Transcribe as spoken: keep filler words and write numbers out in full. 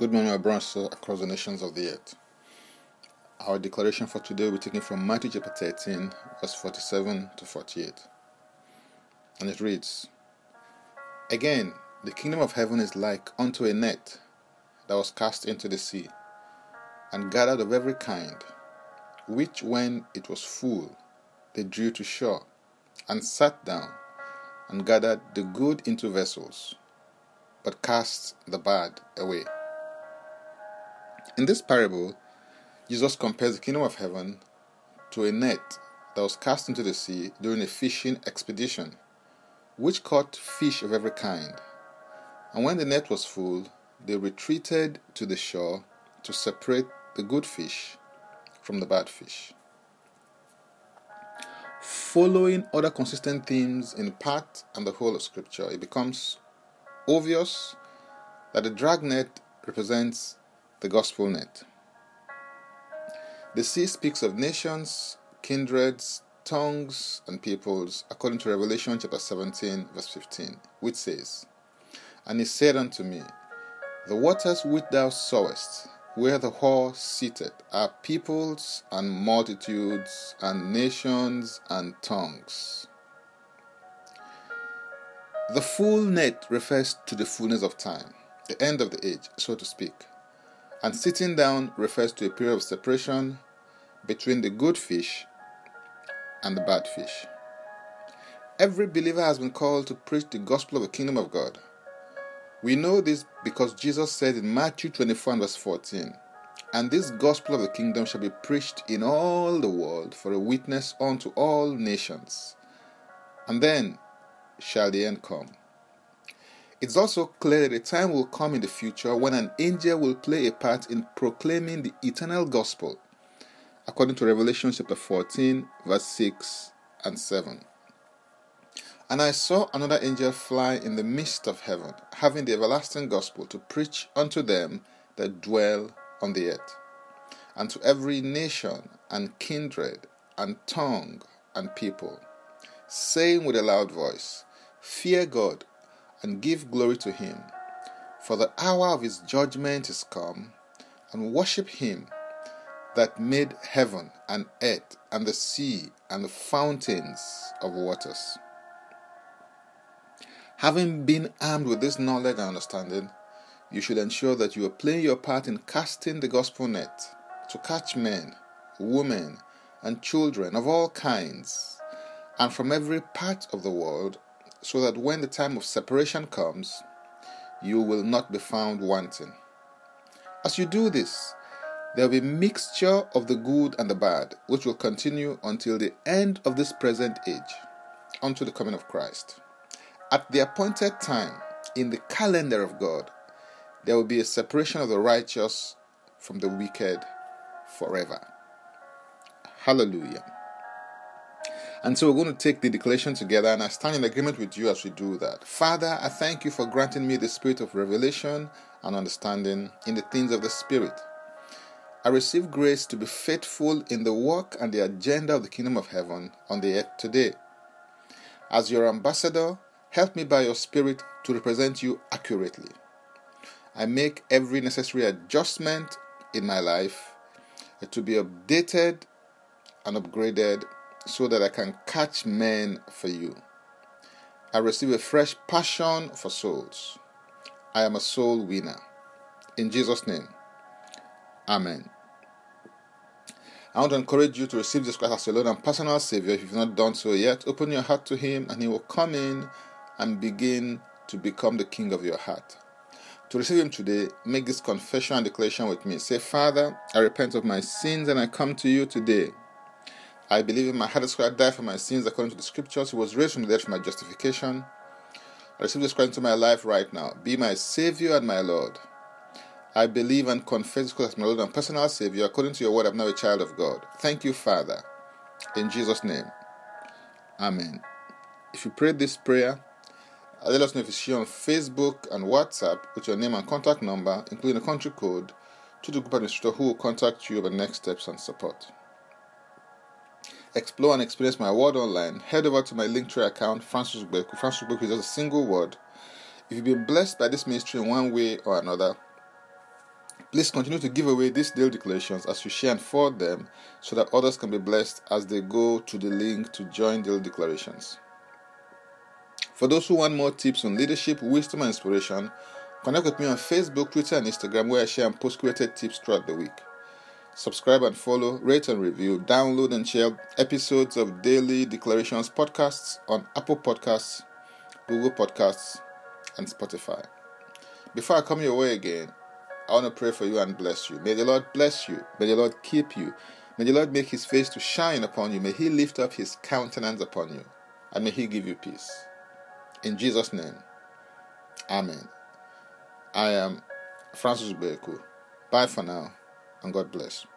Good morning, my brothers across the nations of the earth. Our declaration for today will be taken from Matthew chapter thirteen, verse forty-seven to forty-eight. And it reads, "Again, the kingdom of heaven is like unto a net that was cast into the sea, and gathered of every kind, which when it was full, they drew to shore, and sat down, and gathered the good into vessels, but cast the bad away." In this parable, Jesus compares the kingdom of heaven to a net that was cast into the sea during a fishing expedition, which caught fish of every kind. And when the net was full, they retreated to the shore to separate the good fish from the bad fish. Following other consistent themes in part and the whole of Scripture, it becomes obvious that the dragnet represents the gospel net. The sea speaks of nations, kindreds, tongues, and peoples, according to Revelation chapter seventeen, verse fifteen, which says, "And he said unto me, The waters which thou sawest, where the whore sitteth, are peoples and multitudes and nations and tongues." The full net refers to the fullness of time, the end of the age, so to speak. And sitting down refers to a period of separation between the good fish and the bad fish. Every believer has been called to preach the gospel of the kingdom of God. We know this because Jesus said in Matthew twenty-four and verse fourteen, "And this gospel of the kingdom shall be preached in all the world for a witness unto all nations, and then shall the end come." It's also clear that a time will come in the future when an angel will play a part in proclaiming the eternal gospel, according to Revelation chapter fourteen, verse six and seven. "And I saw another angel fly in the midst of heaven, having the everlasting gospel to preach unto them that dwell on the earth, and to every nation and kindred and tongue and people, saying with a loud voice, Fear God, and give glory to him, for the hour of his judgment is come, and worship him that made heaven and earth and the sea and the fountains of waters." Having been armed with this knowledge and understanding, you should ensure that you are playing your part in casting the gospel net to catch men, women, and children of all kinds and from every part of the world, so that when the time of separation comes, you will not be found wanting. As you do this, there will be a mixture of the good and the bad, which will continue until the end of this present age, unto the coming of Christ. At the appointed time, in the calendar of God, there will be a separation of the righteous from the wicked forever. Hallelujah. And so we're going to take the declaration together, and I stand in agreement with you as we do that. Father, I thank you for granting me the spirit of revelation and understanding in the things of the Spirit. I receive grace to be faithful in the work and the agenda of the kingdom of heaven on the earth today. As your ambassador, help me by your Spirit to represent you accurately. I make every necessary adjustment in my life to be updated and upgraded, so that I can catch men for you. I receive a fresh passion for souls. I am a soul winner. In Jesus' name, Amen. I want to encourage you to receive Jesus Christ as your Lord and personal Savior. If you've not done so yet, open your heart to Him and He will come in and begin to become the King of your heart. To receive Him today, make this confession and declaration with me. Say, "Father, I repent of my sins and I come to you today. I believe in my heart that Christ died for my sins according to the Scriptures. He was raised from the dead for my justification. I receive Jesus Christ into my life right now. Be my Savior and my Lord. I believe and confess Christ as my Lord and personal Savior. According to your word, I'm now a child of God. Thank you, Father. In Jesus' name. Amen." If you prayed this prayer, let us know if you share on Facebook and WhatsApp with your name and contact number, including a country code, to the group administrator who will contact you about next steps and support. Explore and experience my word online. Head over to my Linktree account, Francis Beko. Francis Beko is just a single word. If you've been blessed by this ministry in one way or another, Please continue to give away these daily declarations as you share and forward them so that others can be blessed as they go to the link to join daily declarations. For those who want more tips on leadership, wisdom, and inspiration, connect with me on Facebook, Twitter, and Instagram, where I share and post curated tips throughout the week. Subscribe and follow, rate and review, download and share episodes of Daily Declarations podcasts on Apple Podcasts, Google Podcasts, and Spotify. Before I come your way again, I want to pray for you and bless you. May the Lord bless you. May the Lord keep you. May the Lord make His face to shine upon you. May He lift up His countenance upon you. And may He give you peace. In Jesus' name, Amen. I am Francis Beko. Bye for now, and God bless.